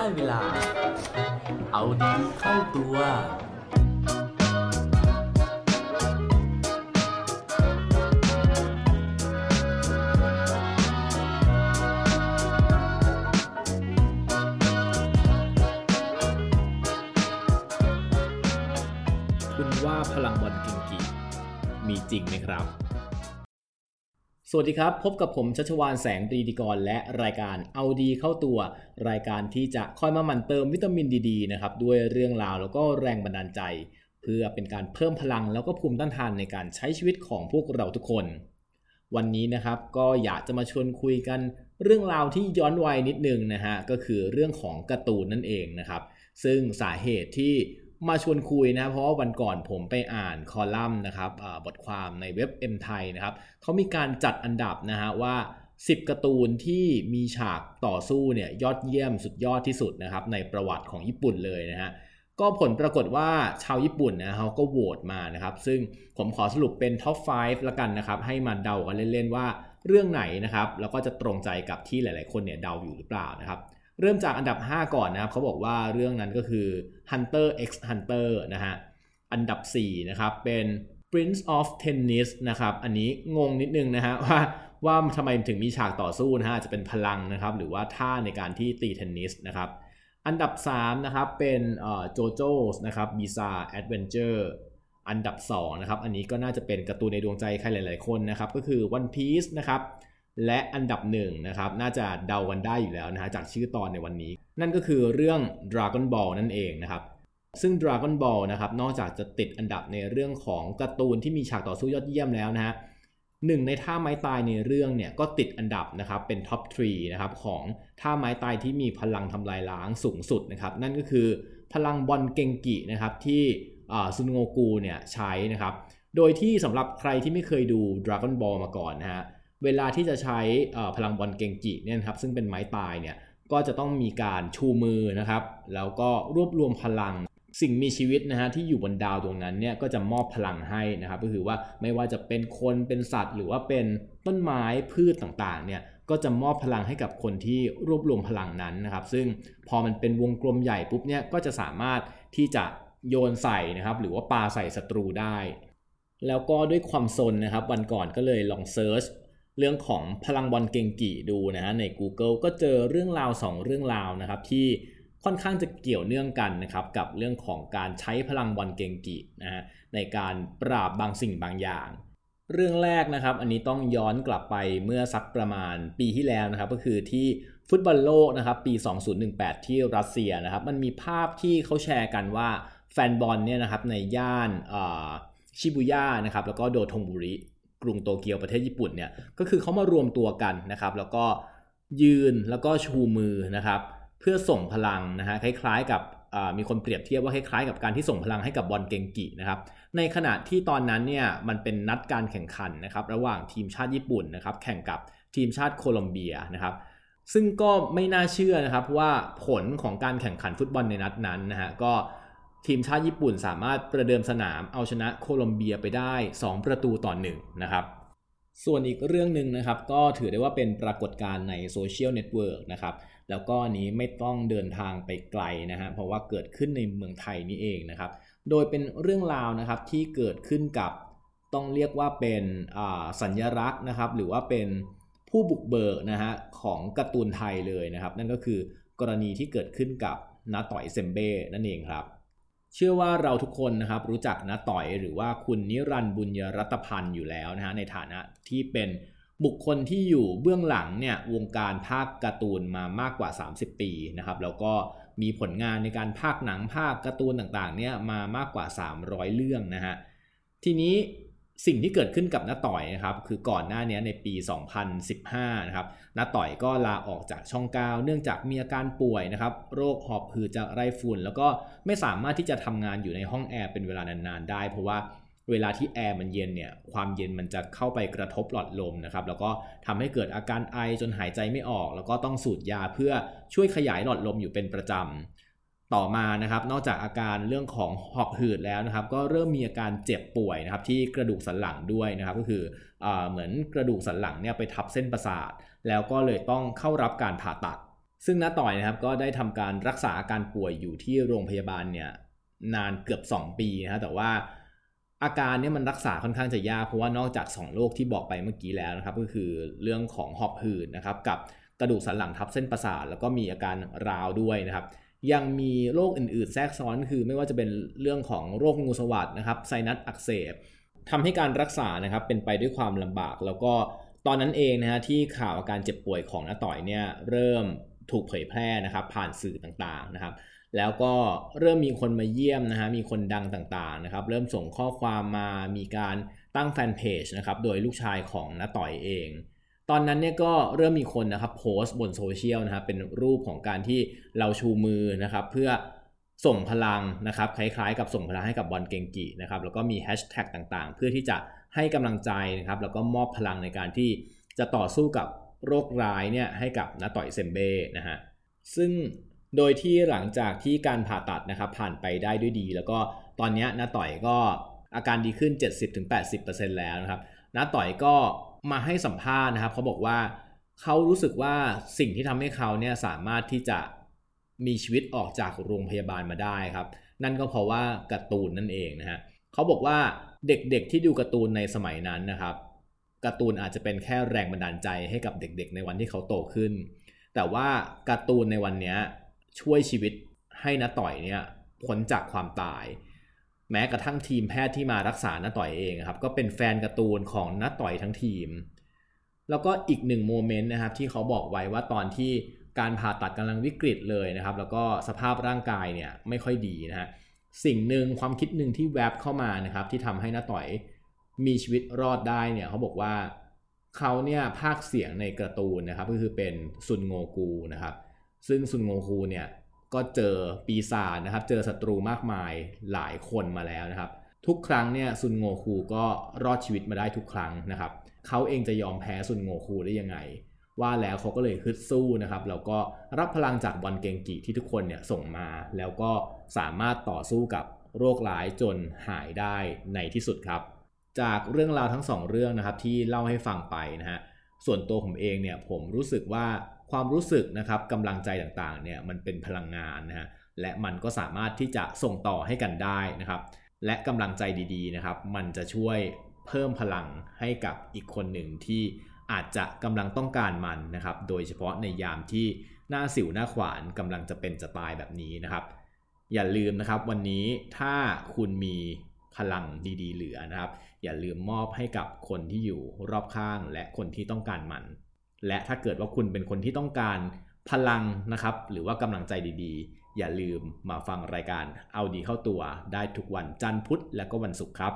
ได้เวลาเอาดีเข้าตัวคุณว่าพลังบอลกิงกีมีจริงไหมครับสวัสดีครับพบกับผมชัชวาลแสงปรีดีกรและรายการเอาดีเข้าตัวรายการที่จะคอยมาหมั่นเติมวิตามินดีๆนะครับด้วยเรื่องราวแล้วก็แรงบันดาลใจเพื่อเป็นการเพิ่มพลังแล้วก็ภูมิต้านทานในการใช้ชีวิตของพวกเราทุกคนวันนี้นะครับก็อยากจะมาชวนคุยกันเรื่องราวที่ย้อนวัยนิดนึงนะฮะก็คือเรื่องของการ์ตูนนั่นเองนะครับซึ่งสาเหตุที่มาชวนคุยนะเพราะว่าวันก่อนผมไปอ่านคอลัมน์นะครับบทความในเว็บ M ไทยนะครับเขามีการจัดอันดับนะฮะว่า10การ์ตูนที่มีฉากต่อสู้เนี่ยยอดเยี่ยมสุดยอดที่สุดนะครับในประวัติของญี่ปุ่นเลยนะฮะก็ผลปรากฏว่าชาวญี่ปุ่นนะเขาก็โหวตมานะครับซึ่งผมขอสรุปเป็นท็อป5ละกันนะครับให้มาเดากันเล่นๆว่าเรื่องไหนนะครับแล้วก็จะตรงใจกับที่หลายๆคนเนี่ยเดาอยู่หรือเปล่านะครับเริ่มจากอันดับ5ก่อนนะครับเขาบอกว่าเรื่องนั้นก็คือ Hunter x Hunter นะฮะอันดับ4นะครับเป็น Prince of Tennis นะครับอันนี้งงนิดนึงนะฮะว่าทำไมถึงมีฉากต่อสู้นะฮะจะเป็นพลังนะครับหรือว่าท่าในการที่ตีเทนนิสนะครับอันดับ3นะครับเป็นJoJo's นะครับ Bizarre Adventure อันดับ2นะครับอันนี้ก็น่าจะเป็นการ์ตูนในดวงใจใครหลายๆคนนะครับก็คือ One Piece นะครับและอันดับ1นะครับน่าจะเดากันได้อยู่แล้วนะฮะจากชื่อตอนในวันนี้นั่นก็คือเรื่อง Dragon Ball นั่นเองนะครับซึ่ง Dragon Ball นะครับนอกจากจะติดอันดับในเรื่องของการ์ตูนที่มีฉากต่อสู้ยอดเยี่ยมแล้วนะฮะ1ในท่าไม้ตายในเรื่องเนี่ยก็ติดอันดับนะครับเป็นท็อป3นะครับของท่าไม้ตายที่มีพลังทำลายล้างสูงสุดนะครับนั่นก็คือพลังบอลเกงกินะครับที่ซุนโงกูเนี่ยใช้นะครับโดยที่สำหรับใครที่ไม่เคยดู Dragon Ball มาก่อนนะฮะเวลาที่จะใช้พลังบอลเกงกิเนี่ยครับซึ่งเป็นไม้ตายเนี่ยก็จะต้องมีการชูมือนะครับแล้วก็รวบรวมพลังสิ่งมีชีวิตนะฮะที่อยู่บนดาวดวงนั้นเนี่ยก็จะมอบพลังให้นะครับก็คือว่าไม่ว่าจะเป็นคนเป็นสัตว์หรือว่าเป็นต้นไม้พืชต่างๆเนี่ยก็จะมอบพลังให้กับคนที่รวบรวมพลังนั้นนะครับซึ่งพอมันเป็นวงกลมใหญ่ปุ๊บเนี่ยก็จะสามารถที่จะโยนใส่นะครับหรือว่าปาใส่ศัตรูได้แล้วก็ด้วยความสนนะครับวันก่อนก็เลยลองเซิร์ชเรื่องของพลังบอลเกงกิดูนะฮะใน Google ก็เจอเรื่องราว2เรื่องราวนะครับที่ค่อนข้างจะเกี่ยวเนื่องกันนะครับกับเรื่องของการใช้พลังบอลเกงกินะฮะในการปราบบางสิ่งบางอย่างเรื่องแรกนะครับอันนี้ต้องย้อนกลับไปเมื่อสักประมาณปีที่แล้วนะครับก็คือที่ฟุตบอลโลกนะครับปี2018ที่รัสเซียนะครับมันมีภาพที่เขาแชร์กันว่าแฟนบอลเนี่ยนะครับในย่านชิบูย่านะครับแล้วก็โดโทงบุริกรุงโตเกียวประเทศญี่ปุ่นเนี่ยก็คือเขามารวมตัวกันนะครับแล้วก็ยืนแล้วก็ชูมือนะครับเพื่อส่งพลังนะฮะคล้ายๆกับมีคนเปรียบเทียบว่าคล้ายๆกับการที่ส่งพลังให้กับบอลเกงกินะครับในขณะที่ตอนนั้นเนี่ยมันเป็นนัดการแข่งขันนะครับระหว่างทีมชาติญี่ปุ่นนะครับแข่งกับทีมชาติโคลอมเบียนะครับซึ่งก็ไม่น่าเชื่อนะครับว่าผลของการแข่งขันฟุตบอลในนัดนั้นนะฮะก็ทีมชาติญี่ปุ่นสามารถประเดิมสนามเอาชนะโคลอมเบียไปได้2-1นะครับส่วนอีกเรื่องนึงนะครับก็ถือได้ว่าเป็นปรากฏการณ์ในโซเชียลเน็ตเวิร์กนะครับแล้วก็นี้ไม่ต้องเดินทางไปไกลนะฮะเพราะว่าเกิดขึ้นในเมืองไทยนี่เองนะครับโดยเป็นเรื่องราวนะครับที่เกิดขึ้นกับต้องเรียกว่าเป็นสัญลักษณ์นะครับหรือว่าเป็นผู้บุกเบิกนะฮะของการ์ตูนไทยเลยนะครับนั่นก็คือกรณีที่เกิดขึ้นกับน้าต่อยเซมเบ้นั่นเองครับเชื่อว่าเราทุกคนนะครับรู้จักน้าต่อยหรือว่าคุณนิรันดร์บุญยรัตนพันธ์อยู่แล้วนะฮะในฐานะที่เป็นบุคคลที่อยู่เบื้องหลังเนี่ยวงการภาคการ์ตูนมามากกว่า30ปีนะครับแล้วก็มีผลงานในการภาคหนังภาคการ์ตูนต่างๆเนี่ยมามากกว่า300เรื่องนะฮะทีนี้สิ่งที่เกิดขึ้นกับน้าต่อยนะครับคือก่อนหน้านี้ในปี2015นะครับน้าต่อยก็ลาออกจากช่อง9เนื่องจากมีอาการป่วยนะครับโรคหอบหืดจากไรฝุ่นแล้วก็ไม่สามารถที่จะทำงานอยู่ในห้องแอร์เป็นเวลานานๆได้เพราะว่าเวลาที่แอร์มันเย็นเนี่ยความเย็นมันจะเข้าไปกระทบหลอดลมนะครับแล้วก็ทำให้เกิดอาการไอจนหายใจไม่ออกแล้วก็ต้องสูดยาเพื่อช่วยขยายหลอดลมอยู่เป็นประจำต่อมานะครับนอกจากอาการเรื่องของหอบหืดแล้วนะครับก็เริ่มมีอาการเจ็บป่วยนะครับที่กระดูกสันหลังด้วยนะครับก็คือเหมือนกระดูกสันหลังเนี่ยไปทับเส้นประสาทแล้วก็เลยต้องเข้ารับการผ่าตัด ซึ่งน้าต่อยนะครับก็ได้ทำการรักษาอาการป่วยอยู่ที่โรงพยาบาลเนี่ยนานเกือบ2ปีนะฮะแต่ว่าอาการเนี่ยมันรักษาค่อนข้างจะยากเพราะว่านอกจาก2โรคที่บอกไปเมื่อกี้แล้วนะครับก็คือเรื่องของหอบหืดนะครับกับกระดูกสันหลังทับเส้นประสาทแล้วก็มีอาการราวด้วยนะครับยังมีโรคอื่นๆแทรกซ้อนคือไม่ว่าจะเป็นเรื่องของโรคงูสวัสดนะครับไซนัสอักเสบทำให้การรักษานะครับเป็นไปด้วยความลำบากแล้วก็ตอนนั้นเองนะฮะที่ข่าวอาการเจ็บป่วยของน้าต่อยเนี่ยเริ่มถูกเผยแพร่นะครับผ่านสื่อต่างๆนะครับแล้วก็เริ่มมีคนมาเยี่ยมนะฮะมีคนดังต่างๆนะครับเริ่มส่งข้อความมามีการตั้งแฟนเพจนะครับโดยลูกชายของน้าต่อยเองตอนนั้นเนี่ยก็เริ่มมีคนนะครับโพสต์บนโซเชียลนะครับเป็นรูปของการที่เราชูมือนะครับเพื่อส่งพลังนะครับคล้ายๆกับส่งพลังให้กับบอลเกงกินะครับแล้วก็มีแฮชแท็กต่างๆเพื่อที่จะให้กำลังใจนะครับแล้วก็มอบพลังในการที่จะต่อสู้กับโรคร้ายเนี่ยให้กับน้าต่อยเซมเบ้นะฮะซึ่งโดยที่หลังจากที่การผ่าตัดนะครับผ่านไปได้ด้วยดีแล้วก็ตอนนี้น้าต่อยก็อาการดีขึ้น 70-80% แล้วนะครับน้าต่อยก็มาให้สัมภาษณ์นะครับเขาบอกว่าเขารู้สึกว่าสิ่งที่ทำให้เขาเนี่ยสามารถที่จะมีชีวิตออกจากโรงพยาบาลมาได้ครับนั่นก็เพราะว่าการ์ตูนนั่นเองนะฮะเขาบอกว่าเด็กๆที่ดูการ์ตูนในสมัยนั้นนะครับการ์ตูนอาจจะเป็นแค่แรงบันดาลใจให้กับเด็กๆในวันที่เขาโตขึ้นแต่ว่าการ์ตูนในวันนี้ช่วยชีวิตให้น้าต่อยเนี่ยพ้นจากความตายแม้กระทั่งทีมแพทย์ที่มารักษาน้าต่อยเองครับก็เป็นแฟนการ์ตูนของน้าต่อยทั้งทีมแล้วก็อีกหนึ่งโมเมนต์นะครับที่เขาบอกไว้ว่าตอนที่การผ่าตัดกำลังวิกฤตเลยนะครับแล้วก็สภาพร่างกายเนี่ยไม่ค่อยดีนะฮะสิ่งหนึ่งความคิดหนึ่งที่แวบเข้ามานะครับที่ทำให้น้าต่อยมีชีวิตรอดได้เนี่ยเขาบอกว่าเขาเนี่ยพากย์เสียงในการ์ตูนนะครับก็คือเป็นซุนโงกูนะครับซึ่งซุนโงกูเนี่ยก็เจอปีศาจนะครับเจอศัตรูมากมายหลายคนมาแล้วนะครับทุกครั้งเนี่ยซุนโงคูก็รอดชีวิตมาได้ทุกครั้งนะครับเขาเองจะยอมแพ้ซุนโงคูได้ยังไงว่าแล้วเขาก็เลยฮึดสู้นะครับแล้วก็รับพลังจากบอลเกงกิที่ทุกคนเนี่ยส่งมาแล้วก็สามารถต่อสู้กับโรคร้ายจนหายได้ในที่สุดครับจากเรื่องราวทั้งสองเรื่องนะครับที่เล่าให้ฟังไปนะฮะส่วนตัวผมเองเนี่ยผมรู้สึกว่าความรู้สึกนะครับกำลังใจต่างๆเนี่ยมันเป็นพลังงานนะฮะและมันก็สามารถที่จะส่งต่อให้กันได้นะครับและกำลังใจดีๆนะครับมันจะช่วยเพิ่มพลังให้กับอีกคนหนึ่งที่อาจจะกำลังต้องการมันนะครับโดยเฉพาะในยามที่หน้าสิวหน้าขวานกำลังจะเป็นจะตายแบบนี้นะครับอย่าลืมนะครับวันนี้ถ้าคุณมีพลังดีๆเหลือนะครับอย่าลืมมอบให้กับคนที่อยู่รอบข้างและคนที่ต้องการมันและถ้าเกิดว่าคุณเป็นคนที่ต้องการพลังนะครับหรือว่ากำลังใจดีๆอย่าลืมมาฟังรายการเอาดีเข้าตัวได้ทุกวันจันทร์พุธและก็วันศุกร์ครับ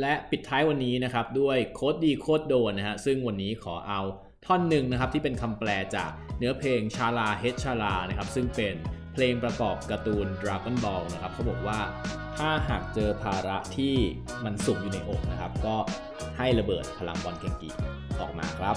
และปิดท้ายวันนี้นะครับด้วยโค้ดดีโค้ดโดนนะฮะซึ่งวันนี้ขอเอาท่อนหนึ่งนะครับที่เป็นคำแปลจากเนื้อเพลงชาลาเฮชาลานะครับซึ่งเป็นเพลงประกอบการ์ตูน Dragon Ball นะครับเขาบอกว่าถ้าหากเจอภาระที่มันสุมอยู่ในอกนะครับก็ให้ระเบิดพลังบอลเกงกิออกมาครับ